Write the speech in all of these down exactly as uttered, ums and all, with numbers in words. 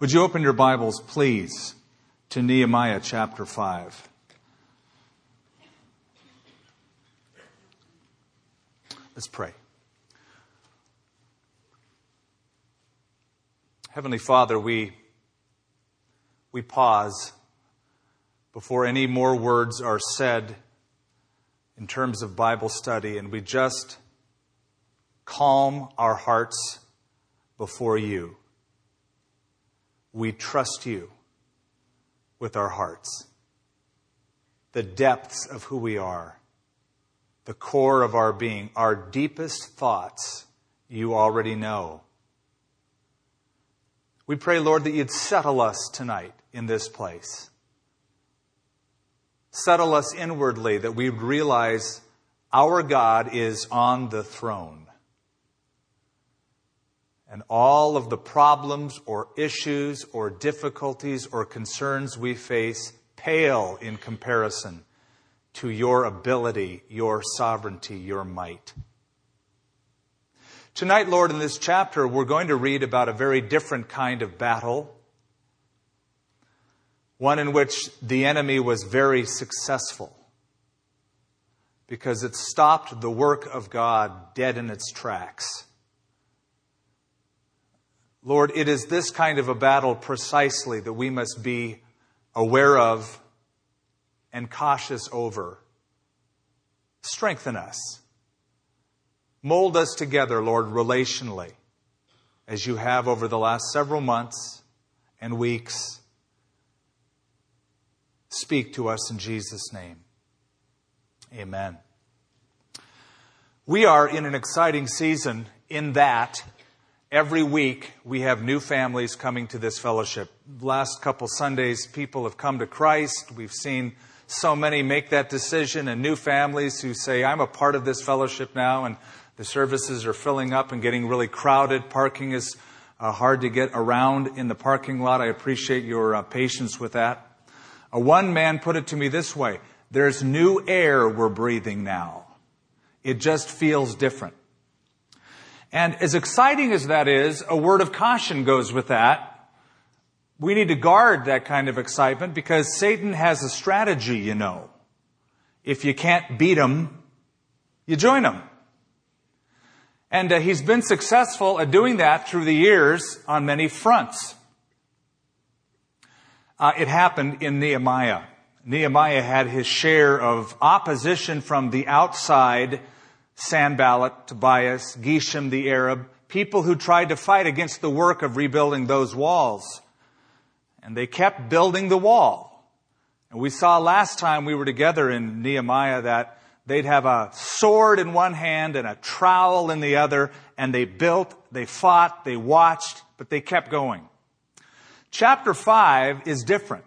Would you open your Bibles, please, to Nehemiah chapter five. Let's pray. Heavenly Father, we, we pause before any more words are said in terms of Bible study, and we just calm our hearts before you. We trust you with our hearts, the depths of who we are, the core of our being, our deepest thoughts you already know. We pray, Lord, that you'd settle us tonight in this place. Settle us inwardly, that we would realize our God is on the throne. And all of the problems or issues or difficulties or concerns we face pale in comparison to your ability, your sovereignty, your might. Tonight, Lord, in this chapter, we're going to read about a very different kind of battle, one in which the enemy was very successful because it stopped the work of God dead in its tracks. Lord, it is this kind of a battle precisely that we must be aware of and cautious over. Strengthen us. Mold us together, Lord, relationally, as you have over the last several months and weeks. Speak to us in Jesus' name. Amen. We are in an exciting season in that every week we have new families coming to this fellowship. Last couple Sundays, people have come to Christ. We've seen so many make that decision, and new families who say, I'm a part of this fellowship now, and the services are filling up and getting really crowded. Parking is uh, hard to get around in the parking lot. I appreciate your uh, patience with that. Uh, one man put it to me this way: there's new air we're breathing now. It just feels different. And as exciting as that is, a word of caution goes with that. We need to guard that kind of excitement because Satan has a strategy, you know. If you can't beat him, you join him. And uh, he's been successful at doing that through the years on many fronts. Uh, it happened in Nehemiah. Nehemiah had his share of opposition from the outside: Sanballat, Tobias, Geshem the Arab, people who tried to fight against the work of rebuilding those walls. And they kept building the wall. And we saw last time we were together in Nehemiah that they'd have a sword in one hand and a trowel in the other, and they built, they fought, they watched, but they kept going. Chapter five is different.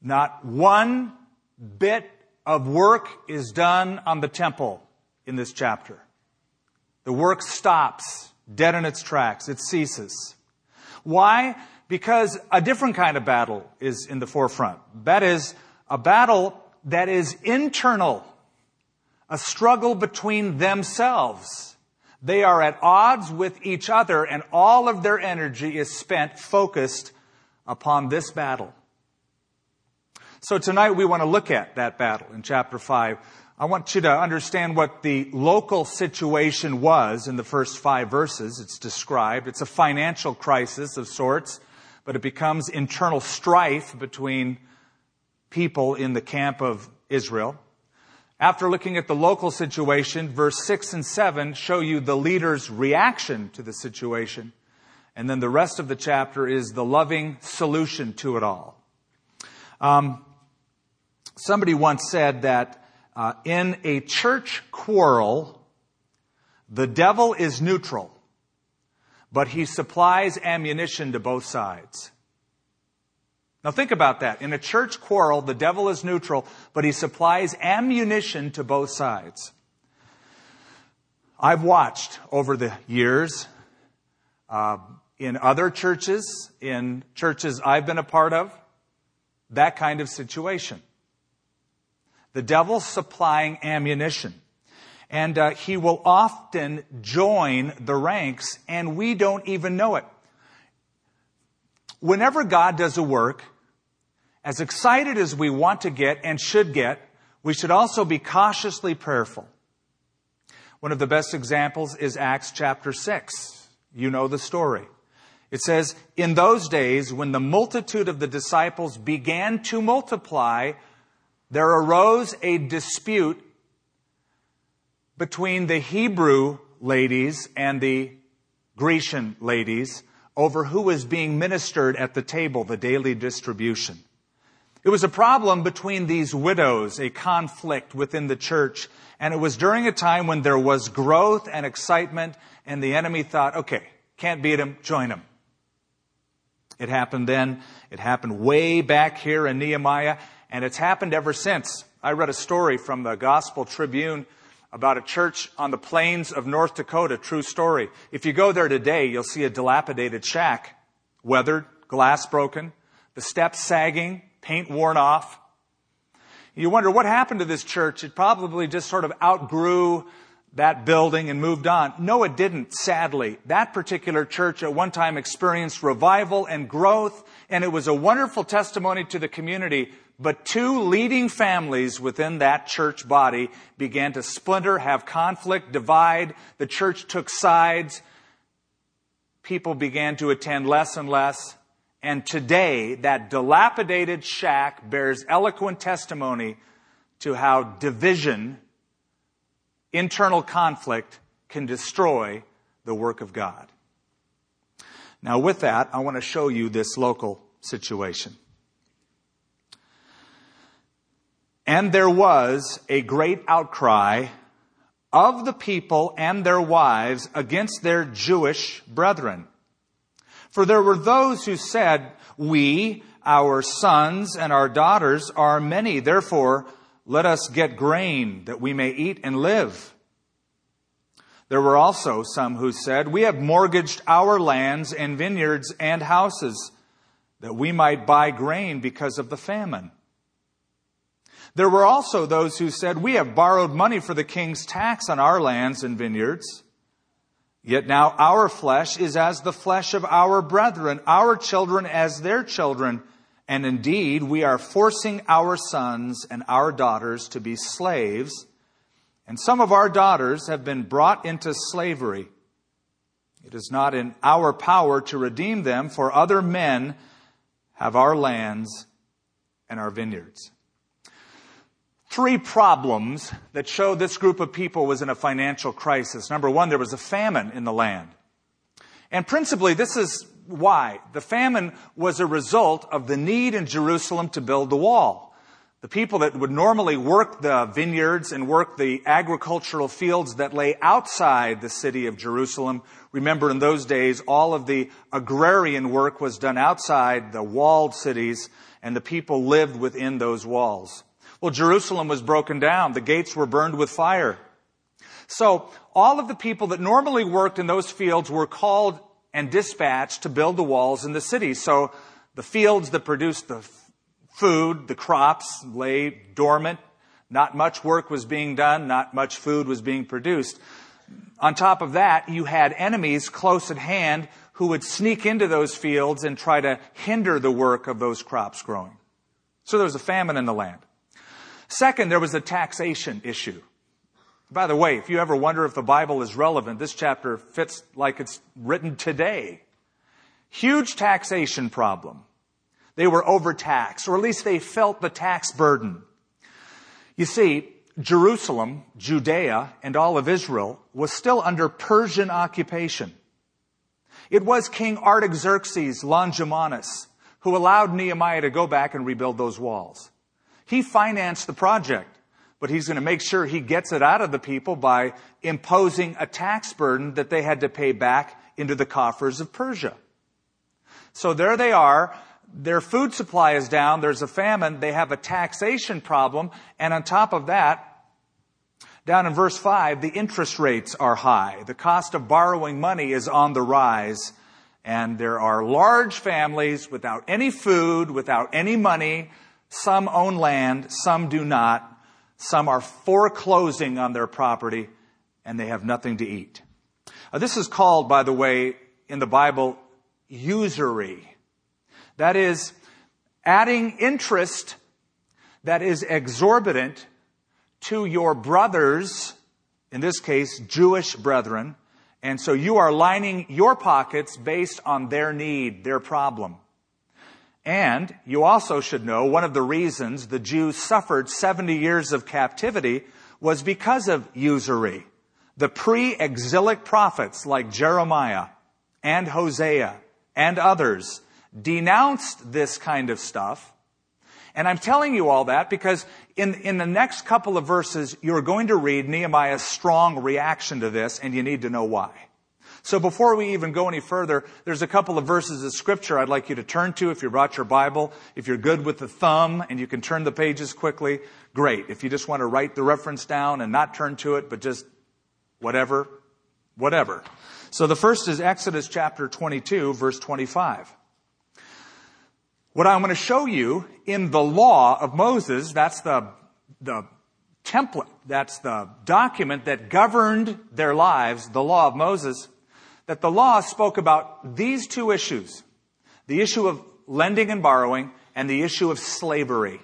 Not one bit of work is done on the temple in this chapter. The work stops dead in its tracks. It ceases. Why? Because a different kind of battle is in the forefront. That is a battle that is internal. A struggle between themselves. They are at odds with each other, and all of their energy is spent focused upon this battle. So tonight we want to look at that battle in chapter five. I want you to understand what the local situation was in the first five verses. It's described. It's a financial crisis of sorts, but it becomes internal strife between people in the camp of Israel. After looking at the local situation, verse six and seven show you the leader's reaction to the situation. And then the rest of the chapter is the loving solution to it all. Um, somebody once said that uh, in a church quarrel, the devil is neutral, but he supplies ammunition to both sides. Now think about that. In a church quarrel, the devil is neutral, but he supplies ammunition to both sides. I've watched over the years uh, in other churches, in churches I've been a part of, that kind of situation. The devil supplying ammunition. And uh, he will often join the ranks, and we don't even know it. Whenever God does a work, as excited as we want to get and should get, we should also be cautiously prayerful. One of the best examples is Acts chapter six. You know the story. It says, "In those days, when the multitude of the disciples began to multiply, there arose a dispute between the Hebrew ladies and the Grecian ladies over who was being ministered at the table, the daily distribution." It was a problem between these widows, a conflict within the church. And it was during a time when there was growth and excitement, and the enemy thought, okay, can't beat them, join them. It happened then. It happened way back here in Nehemiah, and it's happened ever since. I read a story from the Gospel Tribune about a church on the plains of North Dakota, true story. If you go there today, you'll see a dilapidated shack, weathered, glass broken, the steps sagging, paint worn off. You wonder what happened to this church. It probably just sort of outgrew that building and moved on. No, it didn't, sadly. That particular church at one time experienced revival and growth, and it was a wonderful testimony to the community. But two leading families within that church body began to splinter, have conflict, divide. The church took sides. People began to attend less and less. And today, that dilapidated shack bears eloquent testimony to how division, internal conflict, can destroy the work of God. Now, with that, I want to show you this local situation. "And there was a great outcry of the people and their wives against their Jewish brethren. For there were those who said, 'We, our sons and our daughters are many. Therefore, let us get grain that we may eat and live.' There were also some who said, 'We have mortgaged our lands and vineyards and houses that we might buy grain because of the famine.' There were also those who said, 'We have borrowed money for the king's tax on our lands and vineyards. Yet now our flesh is as the flesh of our brethren, our children as their children. And indeed, we are forcing our sons and our daughters to be slaves. And some of our daughters have been brought into slavery. It is not in our power to redeem them, for other men have our lands and our vineyards.'" Three problems that show this group of people was in a financial crisis. Number one, there was a famine in the land. And principally, this is why. The famine was a result of the need in Jerusalem to build the wall. The people that would normally work the vineyards and work the agricultural fields that lay outside the city of Jerusalem. Remember, in those days, all of the agrarian work was done outside the walled cities, and the people lived within those walls. Well, Jerusalem was broken down. The gates were burned with fire. So all of the people that normally worked in those fields were called and dispatched to build the walls in the city. So the fields that produced the food, the crops, lay dormant. Not much work was being done. Not much food was being produced. On top of that, you had enemies close at hand who would sneak into those fields and try to hinder the work of those crops growing. So there was a famine in the land. Second, there was a taxation issue. By the way, if you ever wonder if the Bible is relevant, this chapter fits like it's written today. Huge taxation problem. They were overtaxed, or at least they felt the tax burden. You see, Jerusalem, Judea, and all of Israel was still under Persian occupation. It was King Artaxerxes Longimanus who allowed Nehemiah to go back and rebuild those walls. He financed the project, but he's going to make sure he gets it out of the people by imposing a tax burden that they had to pay back into the coffers of Persia. So there they are. Their food supply is down. There's a famine. They have a taxation problem. And on top of that, down in verse five, the interest rates are high. The cost of borrowing money is on the rise. And there are large families without any food, without any money. Some own land, some do not. Some are foreclosing on their property, and they have nothing to eat. Now, this is called, by the way, in the Bible, usury. That is, adding interest that is exorbitant to your brothers, in this case, Jewish brethren. And so you are lining your pockets based on their need, their problem. And you also should know one of the reasons the Jews suffered seventy years of captivity was because of usury. The pre-exilic prophets like Jeremiah and Hosea and others denounced this kind of stuff. And I'm telling you all that because in, in the next couple of verses, you're going to read Nehemiah's strong reaction to this, and you need to know why. So before we even go any further, there's a couple of verses of Scripture I'd like you to turn to if you brought your Bible. If you're good with the thumb and you can turn the pages quickly, great. If you just want to write the reference down and not turn to it, but just whatever, whatever. So the first is Exodus chapter twenty-two, verse twenty-five. What I'm going to show you in the law of Moses, that's the, the template, that's the document that governed their lives, the law of Moses, that the law spoke about these two issues, the issue of lending and borrowing and the issue of slavery.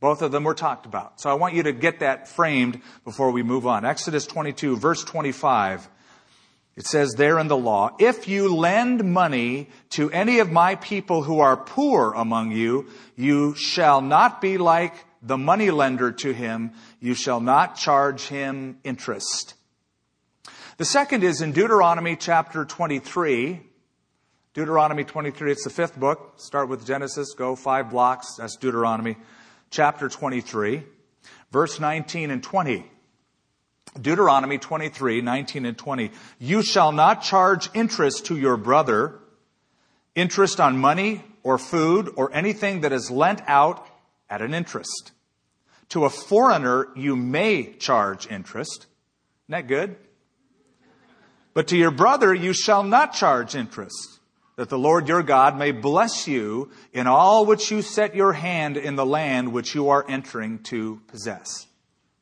Both of them were talked about. So I want you to get that framed before we move on. Exodus twenty-two, verse twenty-five. It says there in the law, if you lend money to any of my people who are poor among you, you shall not be like the moneylender to him. You shall not charge him interest. The second is in Deuteronomy chapter twenty-three. Deuteronomy twenty-three, it's the fifth book. Start with Genesis, go five blocks. That's Deuteronomy chapter twenty-three, verse nineteen and twenty. Deuteronomy twenty-three, nineteen and twenty. You shall not charge interest to your brother, interest on money or food or anything that is lent out at an interest. To a foreigner, you may charge interest. Isn't that good? But to your brother, you shall not charge interest, that the Lord your God may bless you in all which you set your hand in the land which you are entering to possess.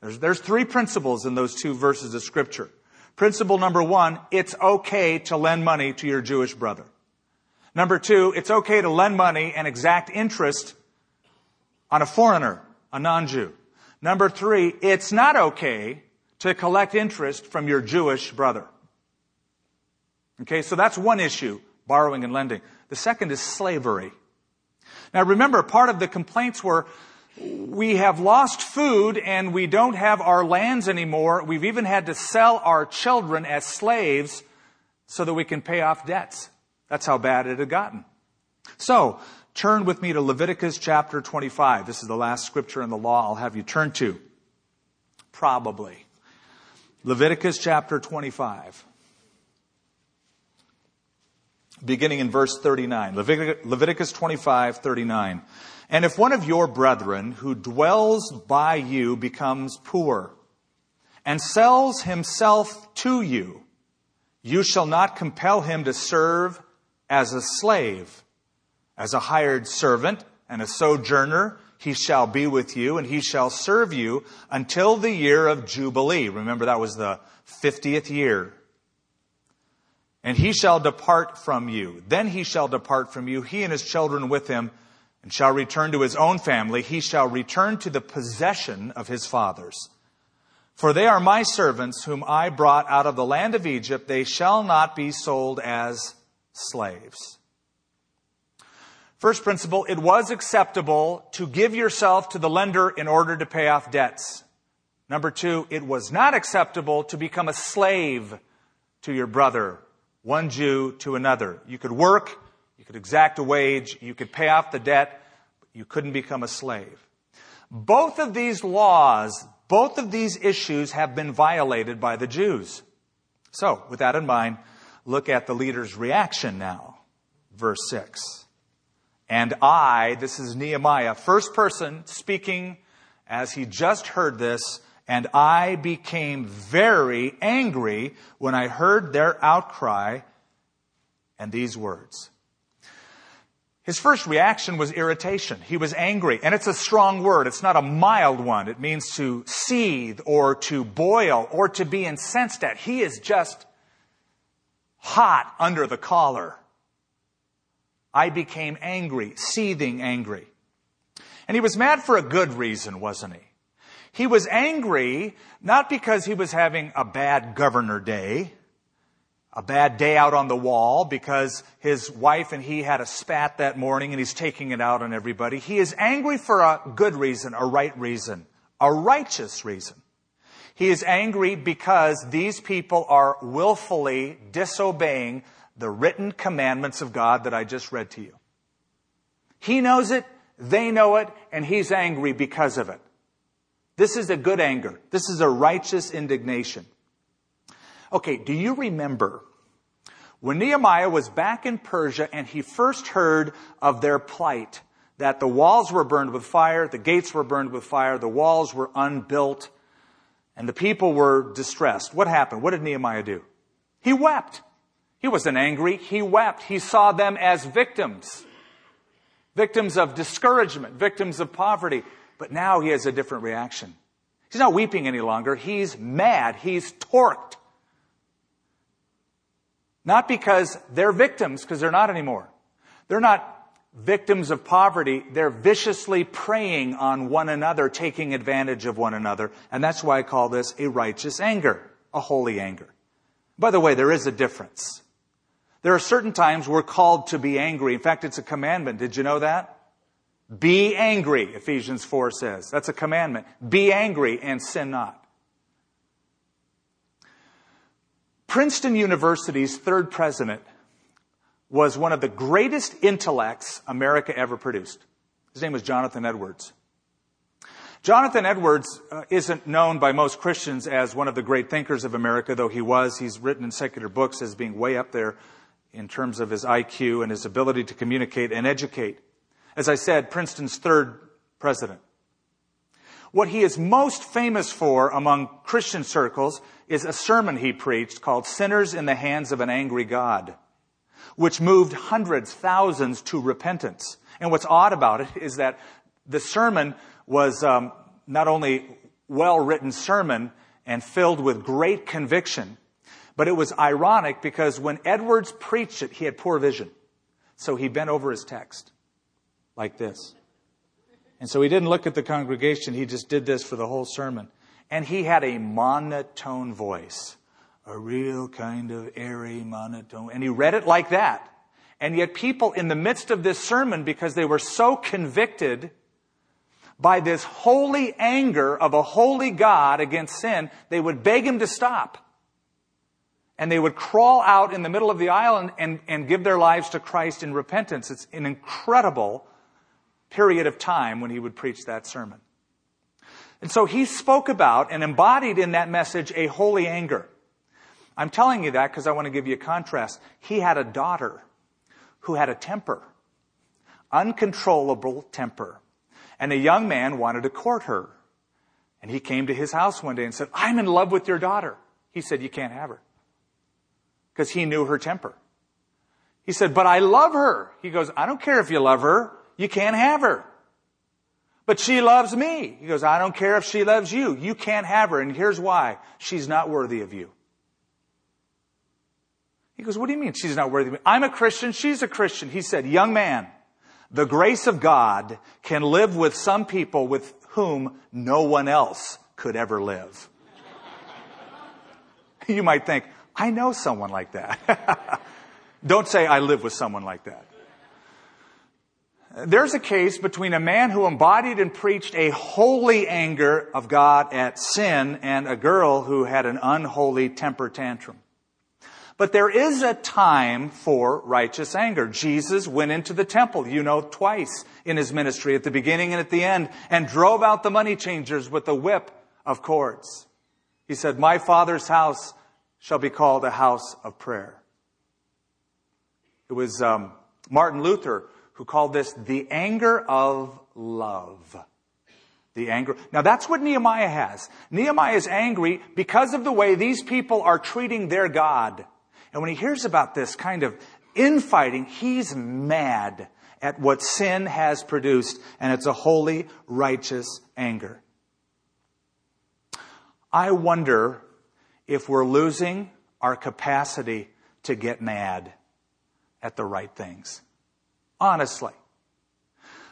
There's, there's three principles in those two verses of Scripture. Principle number one, it's okay to lend money to your Jewish brother. Number two, it's okay to lend money and exact interest on a foreigner, a non-Jew. Number three, it's not okay to collect interest from your Jewish brother. Okay, so that's one issue, borrowing and lending. The second is slavery. Now remember, part of the complaints were, we have lost food and we don't have our lands anymore. We've even had to sell our children as slaves so that we can pay off debts. That's how bad it had gotten. So, turn with me to Leviticus chapter twenty-five. This is the last scripture in the law I'll have you turn to. Probably. Leviticus chapter twenty-five. Beginning in verse thirty-nine. Leviticus twenty-five, thirty-nine. And if one of your brethren who dwells by you becomes poor and sells himself to you, you shall not compel him to serve as a slave. As a hired servant and a sojourner, he shall be with you and he shall serve you until the year of Jubilee. Remember, that was the fiftieth year. And he shall depart from you. Then he shall depart from you, he and his children with him, and shall return to his own family. He shall return to the possession of his fathers. For they are my servants whom I brought out of the land of Egypt. They shall not be sold as slaves. First principle, it was acceptable to give yourself to the lender in order to pay off debts. Number two, it was not acceptable to become a slave to your brother, one Jew to another. You could work, you could exact a wage, you could pay off the debt, but you couldn't become a slave. Both of these laws, both of these issues have been violated by the Jews. So, with that in mind, look at the leader's reaction now. Verse six. And I, this is Nehemiah, first person speaking as he just heard this, and I became very angry when I heard their outcry and these words. His first reaction was irritation. He was angry. And it's a strong word. It's not a mild one. It means to seethe or to boil or to be incensed at. He is just hot under the collar. I became angry, seething angry. And he was mad for a good reason, wasn't he? He was angry not because he was having a bad governor day, a bad day out on the wall because his wife and he had a spat that morning and he's taking it out on everybody. He is angry for a good reason, a right reason, a righteous reason. He is angry because these people are willfully disobeying the written commandments of God that I just read to you. He knows it, they know it, and he's angry because of it. This is a good anger. This is a righteous indignation. Okay, do you remember when Nehemiah was back in Persia and he first heard of their plight, that the walls were burned with fire, the gates were burned with fire, the walls were unbuilt, and the people were distressed? What happened? What did Nehemiah do? He wept. He wasn't angry. He wept. He saw them as victims, victims of discouragement, victims of poverty. But now he has a different reaction. He's not weeping any longer. He's mad. He's torqued. Not because they're victims, because they're not anymore. They're not victims of poverty. They're viciously preying on one another, taking advantage of one another. And that's why I call this a righteous anger, a holy anger. By the way, there is a difference. There are certain times we're called to be angry. In fact, it's a commandment. Did you know that? Be angry, Ephesians four says. That's a commandment. Be angry and sin not. Princeton University's third president was one of the greatest intellects America ever produced. His name was Jonathan Edwards. Jonathan Edwards uh, isn't known by most Christians as one of the great thinkers of America, though he was. He's written in secular books as being way up there in terms of his I Q and his ability to communicate and educate. As I said, Princeton's third president. What he is most famous for among Christian circles is a sermon he preached called Sinners in the Hands of an Angry God, which moved hundreds, thousands to repentance. And what's odd about it is that the sermon was um, not only well-written sermon and filled with great conviction, but it was ironic because when Edwards preached it, he had poor vision. So he bent over his text. Like this. And so he didn't look at the congregation. He just did this for the whole sermon. And he had a monotone voice. A real kind of airy monotone. And he read it like that. And yet people in the midst of this sermon, because they were so convicted by this holy anger of a holy God against sin, they would beg him to stop. And they would crawl out in the middle of the aisle and, and, and give their lives to Christ in repentance. It's an incredible period of time when he would preach that sermon. And so he spoke about and embodied in that message a holy anger. I'm telling you that because I want to give you a contrast. He had a daughter who had a temper, uncontrollable temper. And a young man wanted to court her. And he came to his house one day and said, "I'm in love with your daughter." He said, "You can't have her," because he knew her temper. He said, "But I love her." He goes, "I don't care if you love her. You can't have her." "But she loves me." He goes, "I don't care if she loves you. You can't have her. And here's why. She's not worthy of you." He goes, "What do you mean she's not worthy of me? I'm a Christian. She's a Christian." He said, "Young man, the grace of God can live with some people with whom no one else could ever live." You might think, I know someone like that. Don't say I live with someone like that. There's a case between a man who embodied and preached a holy anger of God at sin and a girl who had an unholy temper tantrum. But there is a time for righteous anger. Jesus went into the temple, you know, twice in his ministry, at the beginning and at the end, and drove out the money changers with a whip of cords. He said, "My Father's house shall be called a house of prayer." It was um, Martin Luther who called this the anger of love. The anger. Now that's what Nehemiah has. Nehemiah is angry because of the way these people are treating their God. And when he hears about this kind of infighting, he's mad at what sin has produced. And it's a holy, righteous anger. I wonder if we're losing our capacity to get mad at the right things. honestly.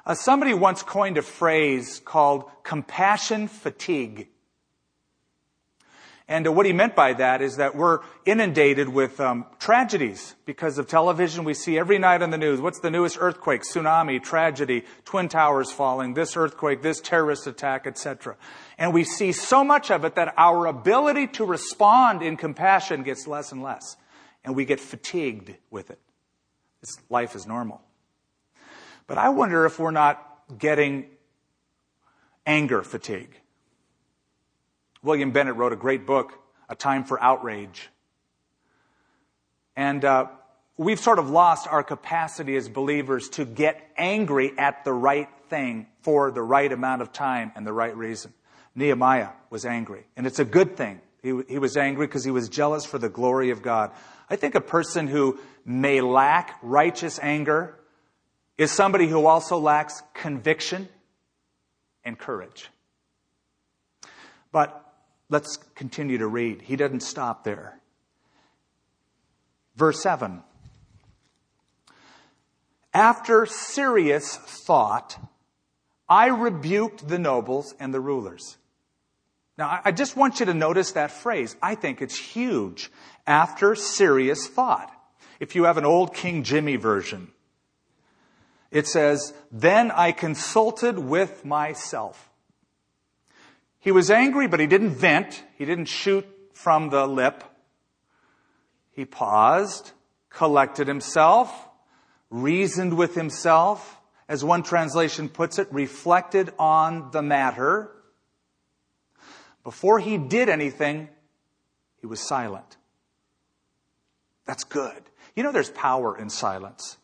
Uh, somebody once coined a phrase called compassion fatigue. And uh, what he meant by that is that we're inundated with um, tragedies because of television. We see every night on the news, what's the newest earthquake? Tsunami, tragedy, Twin Towers falling, this earthquake, this terrorist attack, et cetera. And we see so much of it that our ability to respond in compassion gets less and less. And we get fatigued with it. It's, life is normal. But I wonder if we're not getting anger fatigue. William Bennett wrote a great book, A Time for Outrage. And uh, we've sort of lost our capacity as believers to get angry at the right thing for the right amount of time and the right reason. Nehemiah was angry, and it's a good thing. He, he was angry because he was jealous for the glory of God. I think a person who may lack righteous anger is somebody who also lacks conviction and courage. But let's continue to read. He doesn't stop there. Verse seven. After serious thought, I rebuked the nobles and the rulers. Now, I just want you to notice that phrase. I think it's huge. After serious thought. If you have an old King Jimmy version, it says, then I consulted with myself. He was angry, but he didn't vent. He didn't shoot from the lip. He paused, collected himself, reasoned with himself. As one translation puts it, reflected on the matter. Before he did anything, he was silent. That's good. You know, there's power in silence.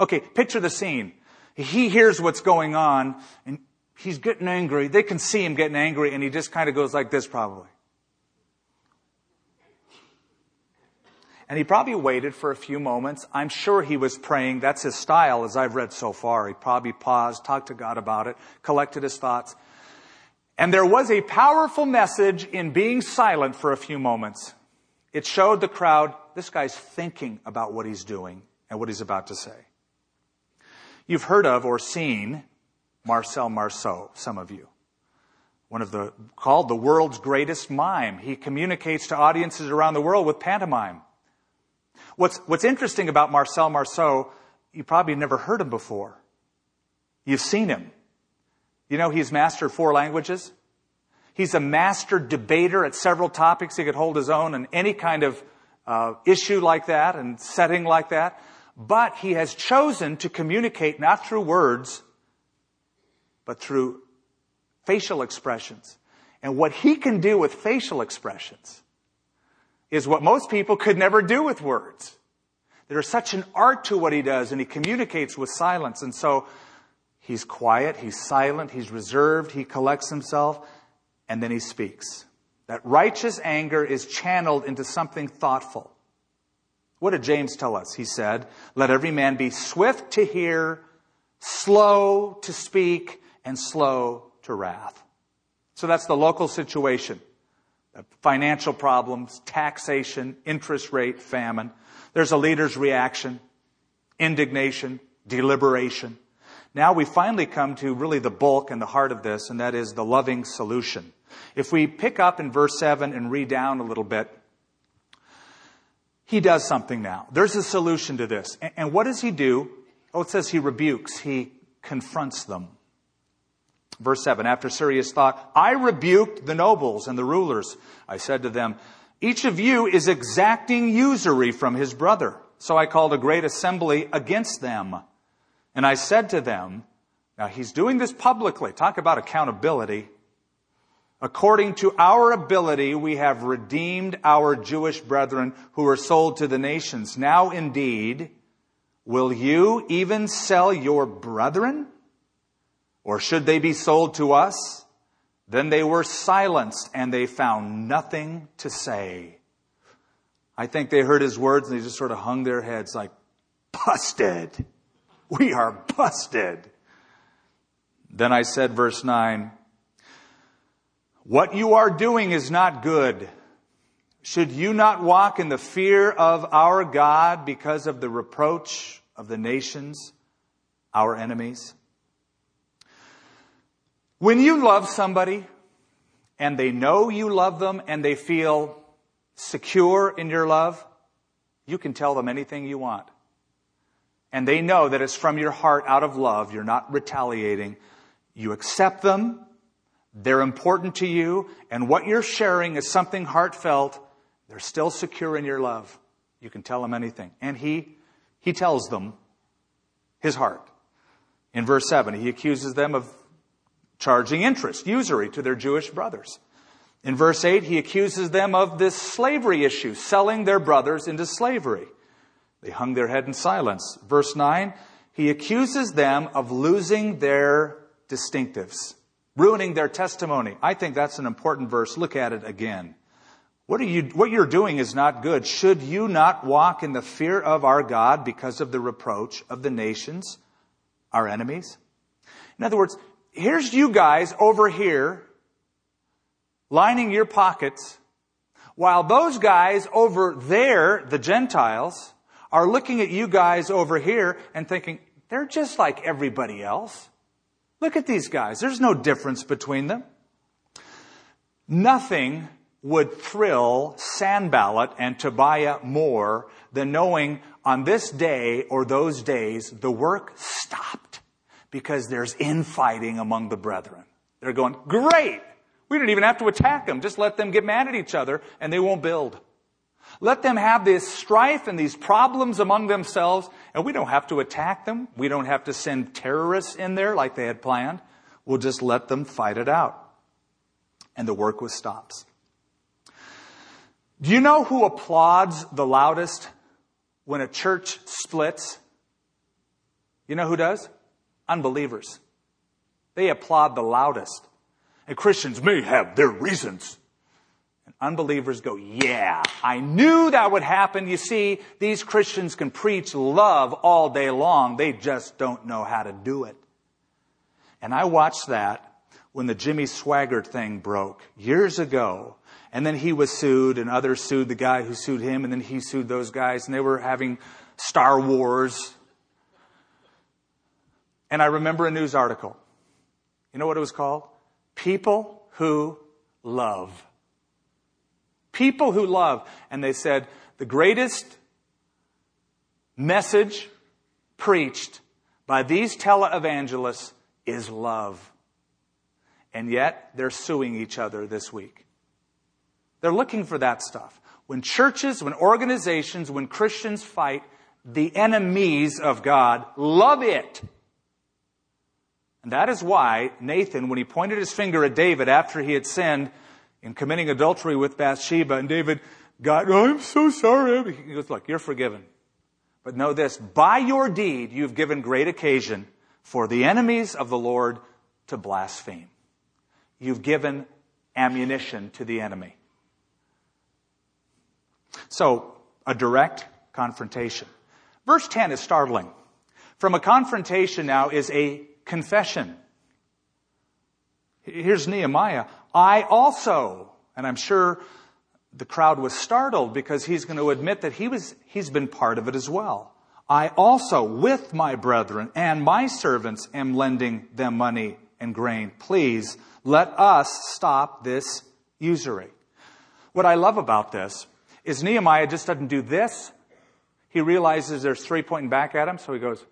Okay, picture the scene. He hears what's going on, and he's getting angry. They can see him getting angry, and he just kind of goes like this probably. And he probably waited for a few moments. I'm sure he was praying. That's his style, as I've read so far. He probably paused, talked to God about it, collected his thoughts. And there was a powerful message in being silent for a few moments. It showed the crowd, this guy's thinking about what he's doing and what he's about to say. You've heard of or seen Marcel Marceau, some of you. One of the, called the world's greatest mime. He communicates to audiences around the world with pantomime. What's, what's interesting about Marcel Marceau, you probably never heard him before. You've seen him. You know he's mastered four languages. He's a master debater at several topics. He could hold his own in any kind of uh, issue like that and setting like that. But he has chosen to communicate not through words, but through facial expressions. And what he can do with facial expressions is what most people could never do with words. There's such an art to what he does, and he communicates with silence. And so he's quiet, he's silent, he's reserved, he collects himself, and then he speaks. That righteous anger is channeled into something thoughtful. What did James tell us? He said, let every man be swift to hear, slow to speak, and slow to wrath. So that's the local situation. Financial problems, taxation, interest rate, famine. There's a leader's reaction, indignation, deliberation. Now we finally come to really the bulk and the heart of this, and that is the loving solution. If we pick up in verse seven and read down a little bit, he does something now. There's a solution to this. And what does he do? Oh, it says he rebukes. He confronts them. Verse seven, after serious thought, I rebuked the nobles and the rulers. I said to them, each of you is exacting usury from his brother. So I called a great assembly against them. And I said to them, now he's doing this publicly. Talk about accountability. According to our ability, we have redeemed our Jewish brethren who were sold to the nations. Now indeed, will you even sell your brethren? Or should they be sold to us? Then they were silenced, and they found nothing to say. I think they heard his words, and they just sort of hung their heads like, busted. We are busted. Then I said, verse nine, what you are doing is not good. Should you not walk in the fear of our God because of the reproach of the nations? our enemies. When you love somebody and they know you love them and they feel secure in your love, you can tell them anything you want. And they know that it's from your heart, out of love. You're not retaliating. You accept them. They're important to you. And what you're sharing is something heartfelt. They're still secure in your love. You can tell them anything. And he, he tells them his heart. In verse seven, he accuses them of charging interest, usury, to their Jewish brothers. In verse eight, he accuses them of this slavery issue, selling their brothers into slavery. They hung their head in silence. Verse nine, he accuses them of losing their distinctives, ruining their testimony. I think that's an important verse. Look at it again. What are you, what you're doing is not good. Should you not walk in the fear of our God because of the reproach of the nations, our enemies? In other words, here's you guys over here lining your pockets, while those guys over there, the Gentiles, are looking at you guys over here and thinking, they're just like everybody else. Look at these guys. There's no difference between them. Nothing would thrill Sanballat and Tobias more than knowing on this day or those days the work stopped because there's infighting among the brethren. They're going, great. We don't even have to attack them. Just let them get mad at each other and they won't build. Let them have this strife and these problems among themselves, and we don't have to attack them. We don't have to send terrorists in there like they had planned. We'll just let them fight it out. And the work was stopped. Do you know who applauds the loudest when a church splits? You know who does? Unbelievers. They applaud the loudest. And Christians may have their reasons. And unbelievers go, yeah, I knew that would happen. You see, these Christians can preach love all day long. They just don't know how to do it. And I watched that when the Jimmy Swaggart thing broke years ago. And then he was sued, and others sued the guy who sued him, and then he sued those guys, and they were having Star Wars. And I remember a news article. You know what it was called? People Who Love. People who love. And they said, the greatest message preached by these televangelists is love. And yet, they're suing each other this week. They're looking for that stuff. When churches, when organizations, when Christians fight, the enemies of God love it. And that is why Nathan, when he pointed his finger at David after he had sinned in committing adultery with Bathsheba, and David got, oh, I'm so sorry. He goes, look, you're forgiven. But know this, by your deed, you've given great occasion for the enemies of the Lord to blaspheme. You've given ammunition to the enemy. So, a direct confrontation. Verse ten is startling. From a confrontation now is a confession. Here's Nehemiah. I also, and I'm sure the crowd was startled because he's going to admit that he was, he's been part of it as well. I also, with my brethren and my servants, am lending them money and grain. Please let us stop this usury. What I love about this is Nehemiah just doesn't do this. He realizes there's three pointing back at him, so he goes,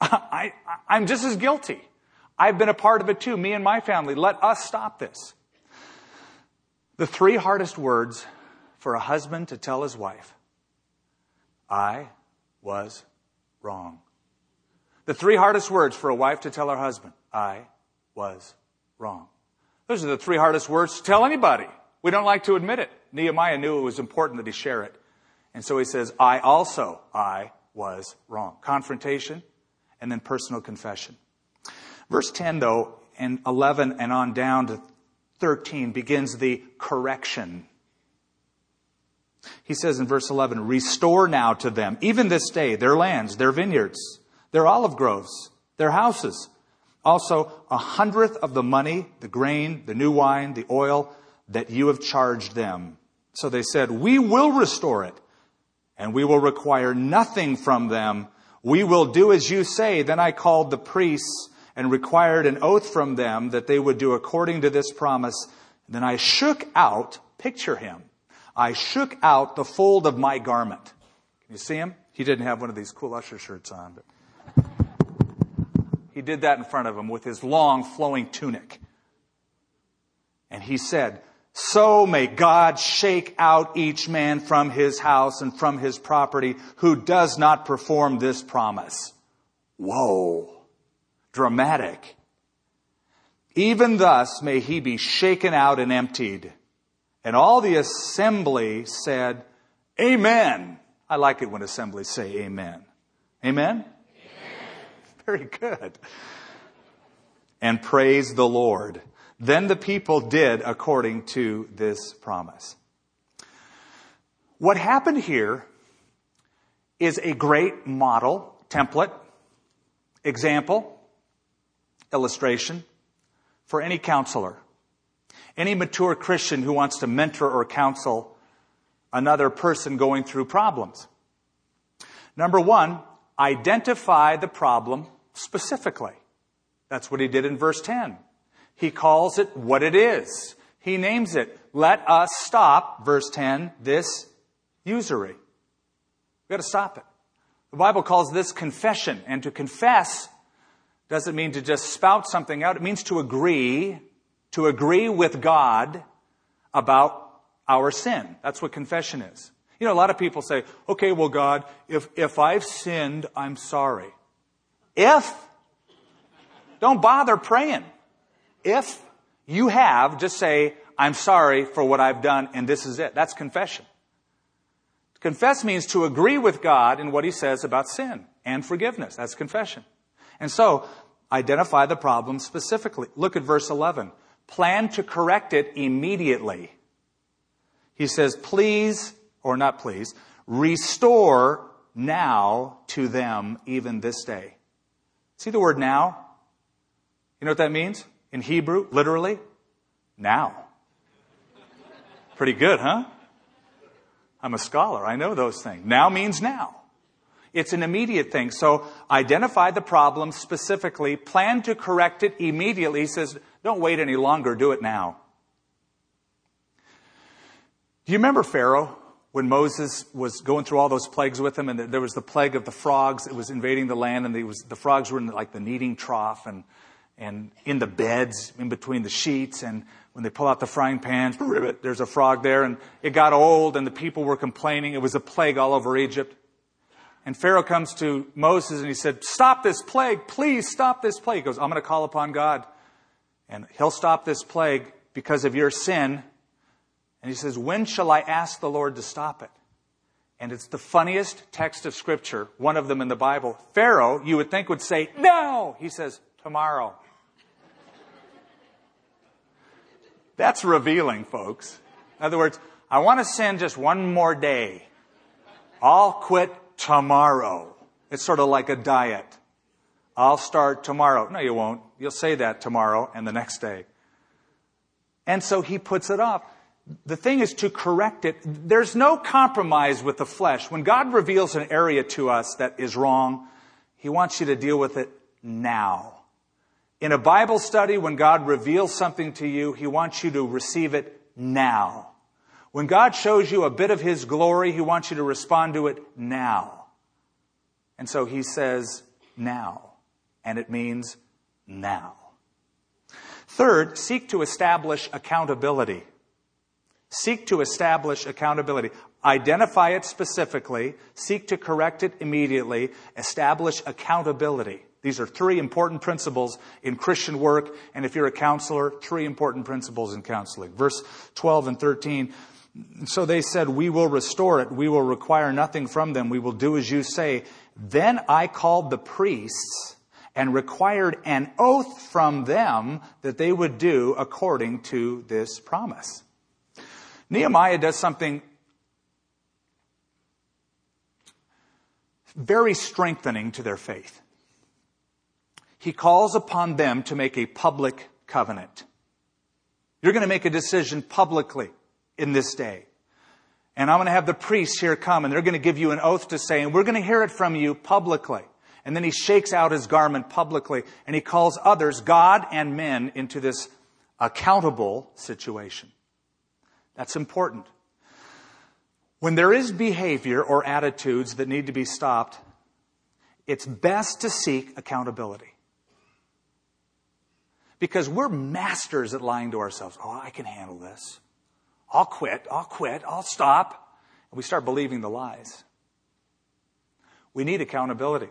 I, I, I'm just as guilty. I've been a part of it too, me and my family. Let us stop this. The three hardest words for a husband to tell his wife. I was wrong. The three hardest words for a wife to tell her husband. I was wrong. Those are the three hardest words to tell anybody. We don't like to admit it. Nehemiah knew it was important that he share it. And so he says, I also, I was wrong. Confrontation and then personal confession. Verse ten, though, and eleven and on down to thirteen begins the correction. He says in verse eleven, restore now to them, even this day, their lands, their vineyards, their olive groves, their houses. Also, a hundredth of the money, the grain, the new wine, the oil that you have charged them. So they said, we will restore it, and we will require nothing from them. We will do as you say. Then I called the priests and required an oath from them that they would do according to this promise. Then I shook out, picture him, I shook out the fold of my garment. Can you see him? He didn't have one of these cool Usher shirts on, but he did that in front of him with his long flowing tunic. And he said, so may God shake out each man from his house and from his property who does not perform this promise. Whoa. Dramatic. Even thus may he be shaken out and emptied. And all the assembly said, amen. I like it when assemblies say amen. Amen? Very good. And praise the Lord. Then the people did according to this promise. What happened here is a great model, template, example, illustration for any counselor, any mature Christian who wants to mentor or counsel another person going through problems. Number one, identify the problem specifically. That's what he did in verse ten. He calls it what it is. He names it. Let us stop, verse ten, this usury. We've got to stop it. The Bible calls this confession. And to confess doesn't mean to just spout something out. It means to agree, to agree with God about our sin. That's what confession is. You know, a lot of people say, okay, well, God, if, if I've sinned, I'm sorry. If, don't bother praying. If you have, just say, I'm sorry for what I've done, and this is it. That's confession. Confess means to agree with God in what he says about sin and forgiveness. That's confession. And so, identify the problem specifically. Look at verse eleven. Plan to correct it immediately. He says, please, or not please, restore now to them even this day. See the word now? You know what that means? In Hebrew, literally, now. Pretty good, huh? I'm a scholar. I know those things. Now means now. It's an immediate thing. So identify the problem specifically. Plan to correct it immediately. He says, don't wait any longer. Do it now. Do you remember Pharaoh when Moses was going through all those plagues with him? And there was the plague of the frogs that was invading the land. And it was, the frogs were in like the kneading trough. And And in the beds, in between the sheets, and when they pull out the frying pans, there's a frog there. And it got old, and the people were complaining. It was a plague all over Egypt. And Pharaoh comes to Moses, and he said, stop this plague. Please stop this plague. He goes, I'm going to call upon God, and he'll stop this plague because of your sin. And he says, when shall I ask the Lord to stop it? And it's the funniest text of Scripture, one of them in the Bible. Pharaoh, you would think, would say, no! He says, tomorrow. That's revealing, folks. In other words, I want to sin just one more day. I'll quit tomorrow. It's sort of like a diet. I'll start tomorrow. No, you won't. You'll say that tomorrow and the next day. And so he puts it off. The thing is to correct it. There's no compromise with the flesh. When God reveals an area to us that is wrong, he wants you to deal with it now. In a Bible study, when God reveals something to you, he wants you to receive it now. When God shows you a bit of his glory, he wants you to respond to it now. And so he says, now. And it means now. Third, seek to establish accountability. Seek to establish accountability. Identify it specifically. Seek to correct it immediately. Establish accountability. These are three important principles in Christian work. And if you're a counselor, three important principles in counseling. Verse twelve and thirteen. So they said, we will restore it. We will require nothing from them. We will do as you say. Then I called the priests and required an oath from them that they would do according to this promise. Nehemiah does something very strengthening to their faith. He calls upon them to make a public covenant. You're going to make a decision publicly in this day. And I'm going to have the priests here come, and they're going to give you an oath to say, and we're going to hear it from you publicly. And then he shakes out his garment publicly, and he calls others, God and men, into this accountable situation. That's important. When there is behavior or attitudes that need to be stopped, it's best to seek accountability. Because we're masters at lying to ourselves. Oh, I can handle this. I'll quit. I'll quit. I'll stop. And we start believing the lies. We need accountability.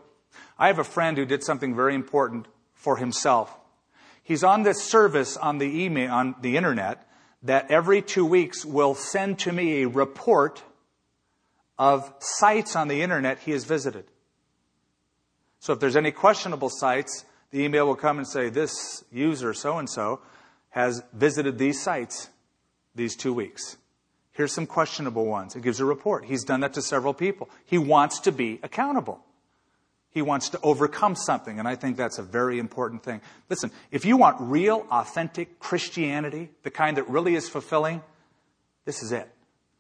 I have a friend who did something very important for himself. He's on this service on the email, on the internet, that every two weeks will send to me a report of sites on the internet he has visited. So if there's any questionable sites, the email will come and say, this user so-and-so has visited these sites these two weeks. Here's some questionable ones. It gives a report. He's done that to several people. He wants to be accountable. He wants to overcome something, and I think that's a very important thing. Listen, if you want real, authentic Christianity, the kind that really is fulfilling, this is it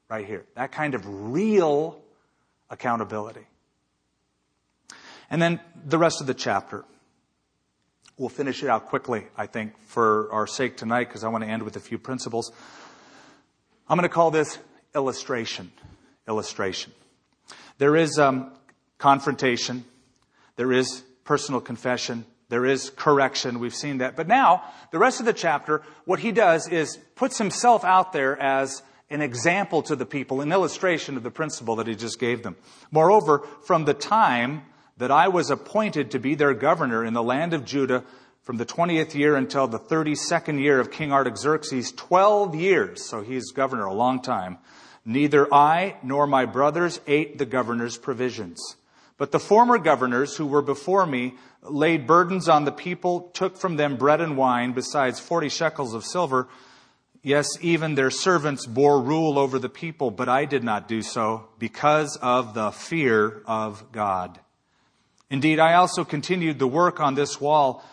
right here. That kind of real accountability. And then the rest of the chapter. We'll finish it out quickly, I think, for our sake tonight, because I want to end with a few principles. I'm going to call this illustration. Illustration. There is um, confrontation. There is personal confession. There is correction. We've seen that. But now, the rest of the chapter, what he does is puts himself out there as an example to the people, an illustration of the principle that he just gave them. Moreover, from the time that I was appointed to be their governor in the land of Judah, from the twentieth year until the thirty-second year of King Artaxerxes, twelve years, so he's governor a long time, neither I nor my brothers ate the governor's provisions. But the former governors who were before me laid burdens on the people, took from them bread and wine, besides forty shekels of silver. Yes, even their servants bore rule over the people, but I did not do so because of the fear of God. Indeed, I also continued the work on this wall,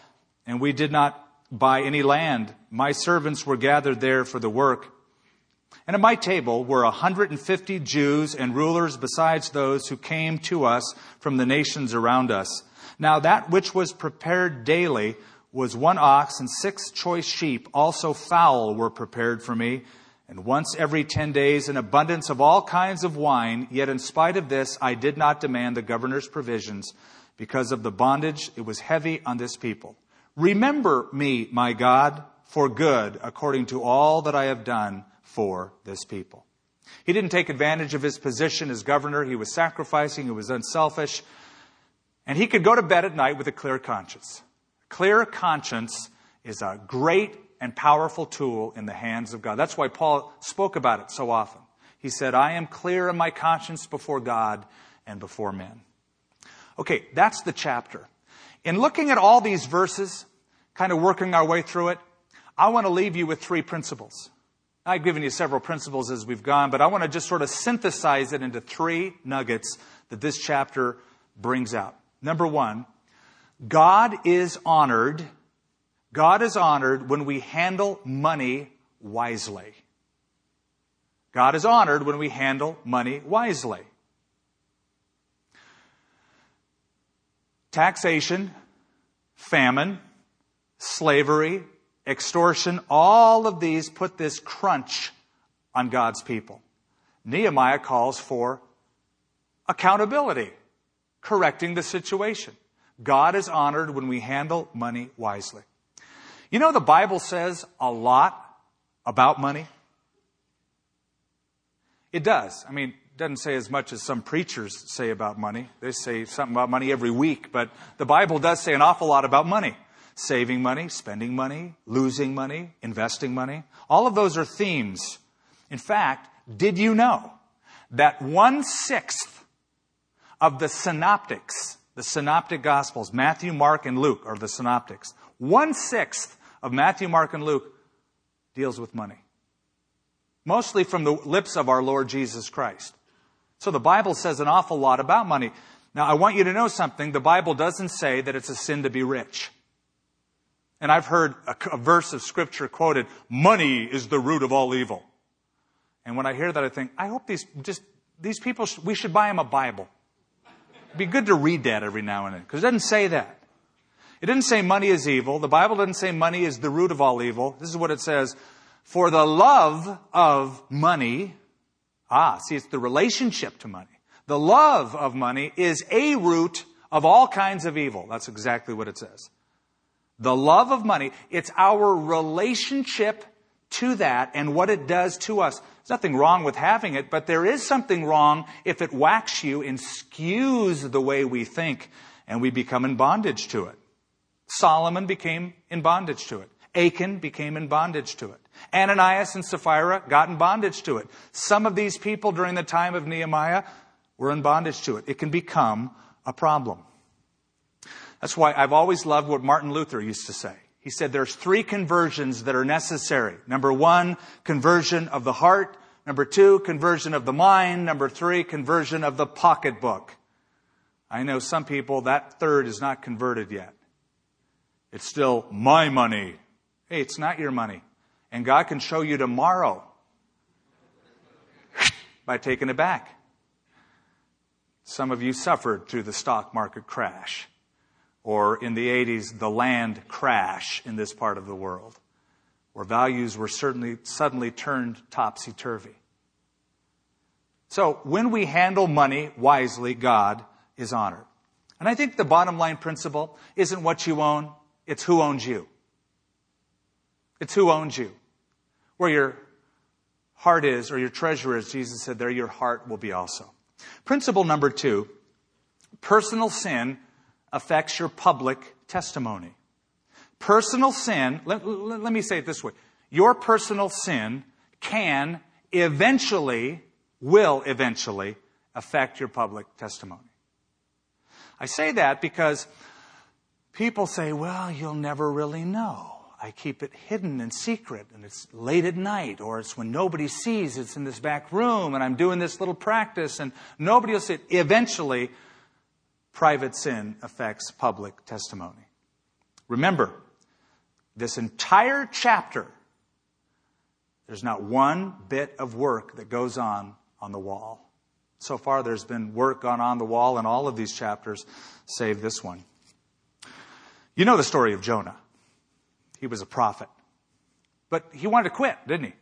and we did not buy any land. My servants were gathered there for the work. And at my table were one hundred fifty Jews and rulers besides those who came to us from the nations around us. Now that which was prepared daily was one ox and six choice sheep. Also fowl were prepared for me. And once every ten days an abundance of all kinds of wine. Yet in spite of this, I did not demand the governor's provisions because of the bondage. It was heavy on this people. Remember me, my God, for good, according to all that I have done for this people. He didn't take advantage of his position as governor. He was sacrificing. He was unselfish. And he could go to bed at night with a clear conscience. Clear conscience is a great and powerful tool in the hands of God. That's why Paul spoke about it so often. He said, I am clear in my conscience before God and before men. Okay, that's the chapter. In looking at all these verses, kind of working our way through it, I want to leave you with three principles. I've given you several principles as we've gone, but I want to just sort of synthesize it into three nuggets that this chapter brings out. Number one, God is honored. God is honored when we handle money wisely. God is honored when we handle money wisely. Taxation, famine, slavery, extortion, all of these put this crunch on God's people. Nehemiah calls for accountability, correcting the situation. God is honored when we handle money wisely. You know, the Bible says a lot about money. It does. I mean, it doesn't say as much as some preachers say about money. They say something about money every week, but the Bible does say an awful lot about money. Saving money, spending money, losing money, investing money. All of those are themes. In fact, did you know that one-sixth of the synoptics, the synoptic gospels, Matthew, Mark, and Luke are the synoptics. One-sixth of Matthew, Mark, and Luke deals with money. Mostly from the lips of our Lord Jesus Christ. So the Bible says an awful lot about money. Now, I want you to know something. The Bible doesn't say that it's a sin to be rich. And I've heard a verse of Scripture quoted, money is the root of all evil. And when I hear that, I think, I hope these just these people, we should buy them a Bible. It'd be good to read that every now and then, because it doesn't say that. It didn't say money is evil. The Bible doesn't say money is the root of all evil. This is what it says. For the love of money, ah, see, it's the relationship to money. The love of money is a root of all kinds of evil. That's exactly what it says. The love of money, it's our relationship to that and what it does to us. There's nothing wrong with having it, but there is something wrong if it whacks you and skews the way we think and we become in bondage to it. Solomon became in bondage to it. Achan became in bondage to it. Ananias and Sapphira got in bondage to it. Some of these people during the time of Nehemiah were in bondage to it. It can become a problem. That's why I've always loved what Martin Luther used to say. He said there's three conversions that are necessary. Number one, conversion of the heart. Number two, conversion of the mind. Number three, conversion of the pocketbook. I know some people, that third is not converted yet. It's still my money. Hey, it's not your money. And God can show you tomorrow by taking it back. Some of you suffered through the stock market crash, or in the eighties, the land crash in this part of the world, where values were certainly suddenly turned topsy-turvy. So when we handle money wisely, God is honored. And I think the bottom line principle isn't what you own, it's who owns you. It's who owns you. Where your heart is or your treasure is, Jesus said, there your heart will be also. Principle number two, personal sin affects your public testimony. Personal sin, let, let, let me say it this way. Your personal sin can eventually, will eventually affect your public testimony. I say that because people say, well, you'll never really know. I keep it hidden and secret, and it's late at night, or it's when nobody sees, it's in this back room, and I'm doing this little practice, and nobody will see it. Eventually, private sin affects public testimony. Remember, this entire chapter, there's not one bit of work that goes on on the wall. So far, there's been work gone on the wall in all of these chapters, save this one. You know the story of Jonah. He was a prophet. But he wanted to quit, didn't he?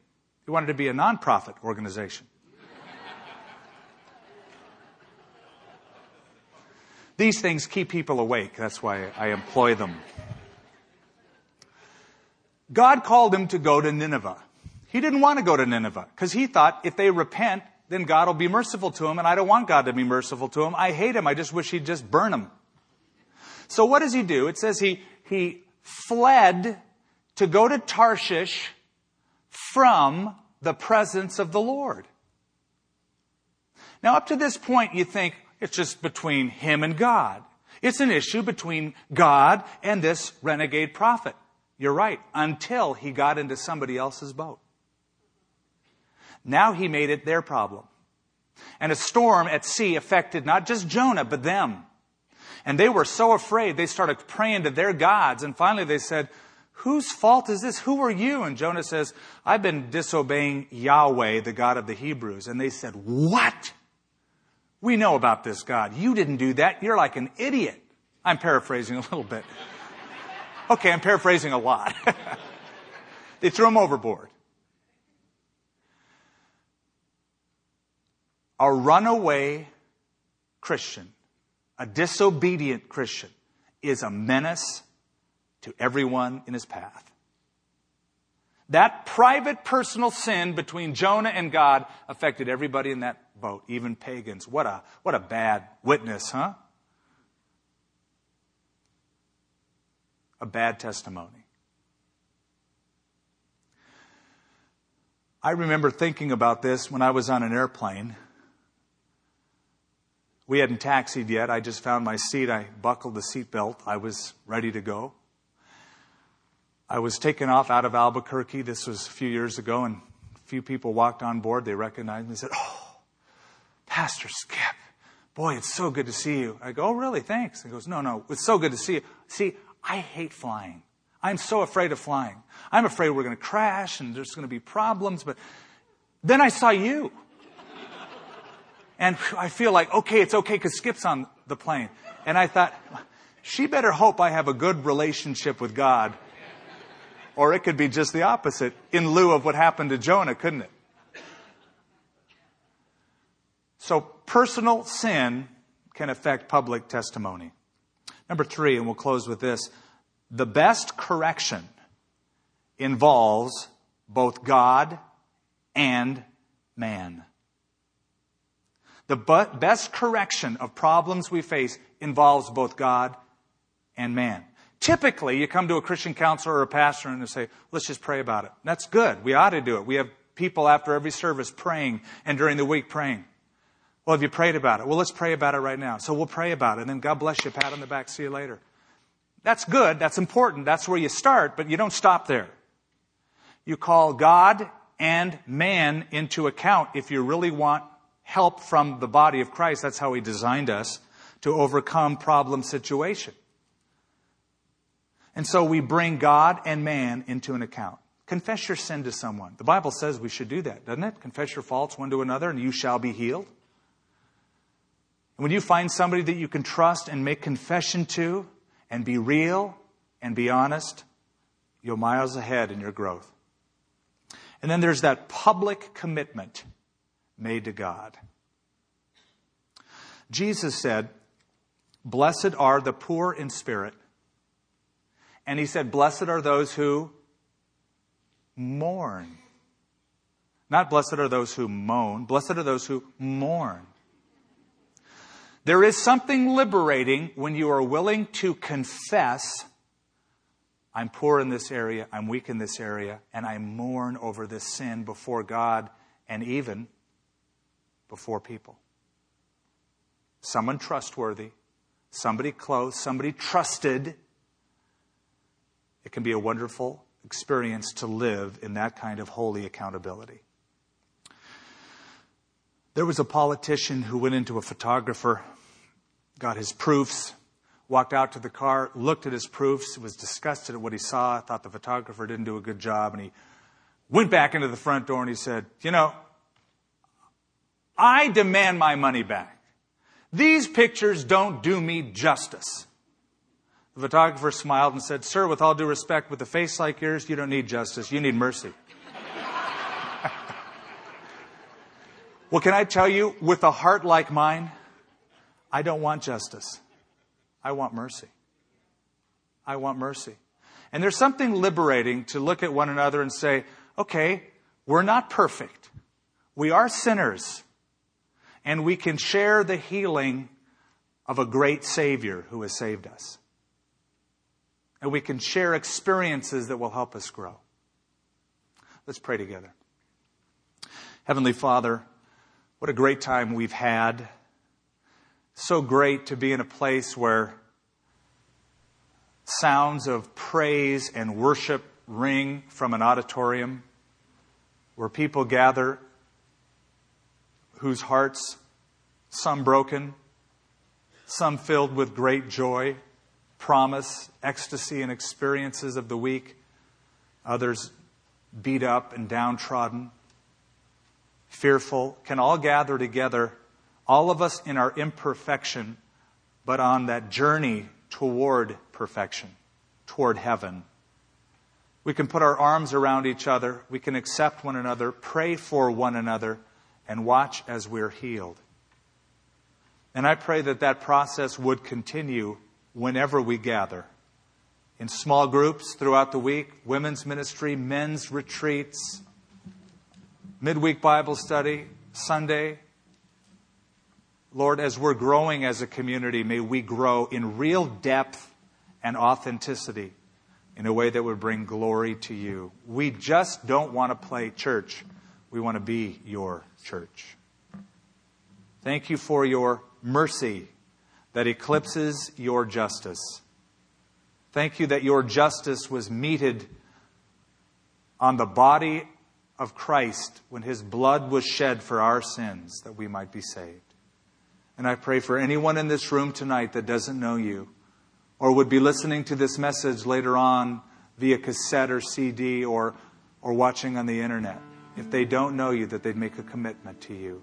He wanted to be a nonprofit organization. These things keep people awake. That's why I employ them. God called him to go to Nineveh. He didn't want to go to Nineveh because he thought if they repent, then God will be merciful to him. And I don't want God to be merciful to him. I hate him. I just wish he'd just burn him. So what does he do? It says he he fled to go to Tarshish from the presence of the Lord. Now, up to this point, you think it's just between him and God. It's an issue between God and this renegade prophet. You're right, until he got into somebody else's boat. Now he made it their problem. And a storm at sea affected not just Jonah, but them. And they were so afraid, they started praying to their gods. And finally they said, whose fault is this? Who are you? And Jonah says, I've been disobeying Yahweh, the God of the Hebrews. And they said, what? We know about this God. You didn't do that. You're like an idiot. I'm paraphrasing a little bit. Okay, I'm paraphrasing a lot. They threw him overboard. A runaway Christian, a disobedient Christian, is a menace to everyone in his path. That private personal sin between Jonah and God affected everybody in that boat, even pagans. What a, what a bad witness, huh? A bad testimony. I remember thinking about this when I was on an airplane. We hadn't taxied yet. I just found my seat. I buckled the seatbelt. I was ready to go. I was taken off out of Albuquerque. This was a few years ago, and a few people walked on board. They recognized me and said, oh, Pastor Skip, boy, it's so good to see you. I go, oh, really? Thanks. He goes, no, no, it's so good to see you. See, I hate flying. I'm so afraid of flying. I'm afraid we're going to crash and there's going to be problems. But then I saw you. And I feel like, okay, it's okay because Skip's on the plane. And I thought, she better hope I have a good relationship with God, or it could be just the opposite in lieu of what happened to Jonah, couldn't it? So personal sin can affect public testimony. Number three, and we'll close with this. The best correction involves both God and man. The best correction of problems we face involves both God and man. Typically, you come to a Christian counselor or a pastor and they say, let's just pray about it. That's good. We ought to do it. We have people after every service praying and during the week praying. Well, have you prayed about it? Well, let's pray about it right now. So we'll pray about it. And then God bless you. Pat on the back. See you later. That's good. That's important. That's where you start, but you don't stop there. You call God and man into account if you really want help from the body of Christ. That's how He designed us, to overcome problem situation. And so we bring God and man into an account. Confess your sin to someone. The Bible says we should do that, doesn't it? Confess your faults one to another and you shall be healed. And when you find somebody that you can trust and make confession to and be real and be honest, you're miles ahead in your growth. And then there's that public commitment made to God. Jesus said, blessed are the poor in spirit. And He said, blessed are those who mourn. Not blessed are those who moan. Blessed are those who mourn. There is something liberating when you are willing to confess, I'm poor in this area, I'm weak in this area, and I mourn over this sin before God and even before people. Someone trustworthy, somebody close, somebody trusted. It can be a wonderful experience to live in that kind of holy accountability. There was a politician who went into a photographer, got his proofs, walked out to the car, looked at his proofs, was disgusted at what he saw, thought the photographer didn't do a good job, and he went back into the front door and he said, you know, I demand my money back. These pictures don't do me justice. The photographer smiled and said, sir, with all due respect, with a face like yours, you don't need justice. You need mercy. Well, can I tell you, with a heart like mine, I don't want justice. I want mercy. I want mercy. And there's something liberating to look at one another and say, okay, we're not perfect. We are sinners. And we can share the healing of a great Savior who has saved us. And we can share experiences that will help us grow. Let's pray together. Heavenly Father, what a great time we've had. So great to be in a place where sounds of praise and worship ring from an auditorium, where people gather whose hearts, some broken, some filled with great joy, promise, ecstasy, and experiences of the week. Others beat up and downtrodden, fearful, can all gather together, all of us in our imperfection, but on that journey toward perfection, toward heaven. We can put our arms around each other. We can accept one another, pray for one another, and watch as we're healed. And I pray that that process would continue whenever we gather, in small groups throughout the week, women's ministry, men's retreats, midweek Bible study, Sunday. Lord, as we're growing as a community, may we grow in real depth and authenticity in a way that would bring glory to You. We just don't want to play church. We want to be Your church. Thank You for Your mercy that eclipses Your justice. Thank You that Your justice was meted on the body of Christ when His blood was shed for our sins, that we might be saved. And I pray for anyone in this room tonight that doesn't know You, or would be listening to this message later on via cassette or C D, or, or watching on the internet. If they don't know You, that they'd make a commitment to You.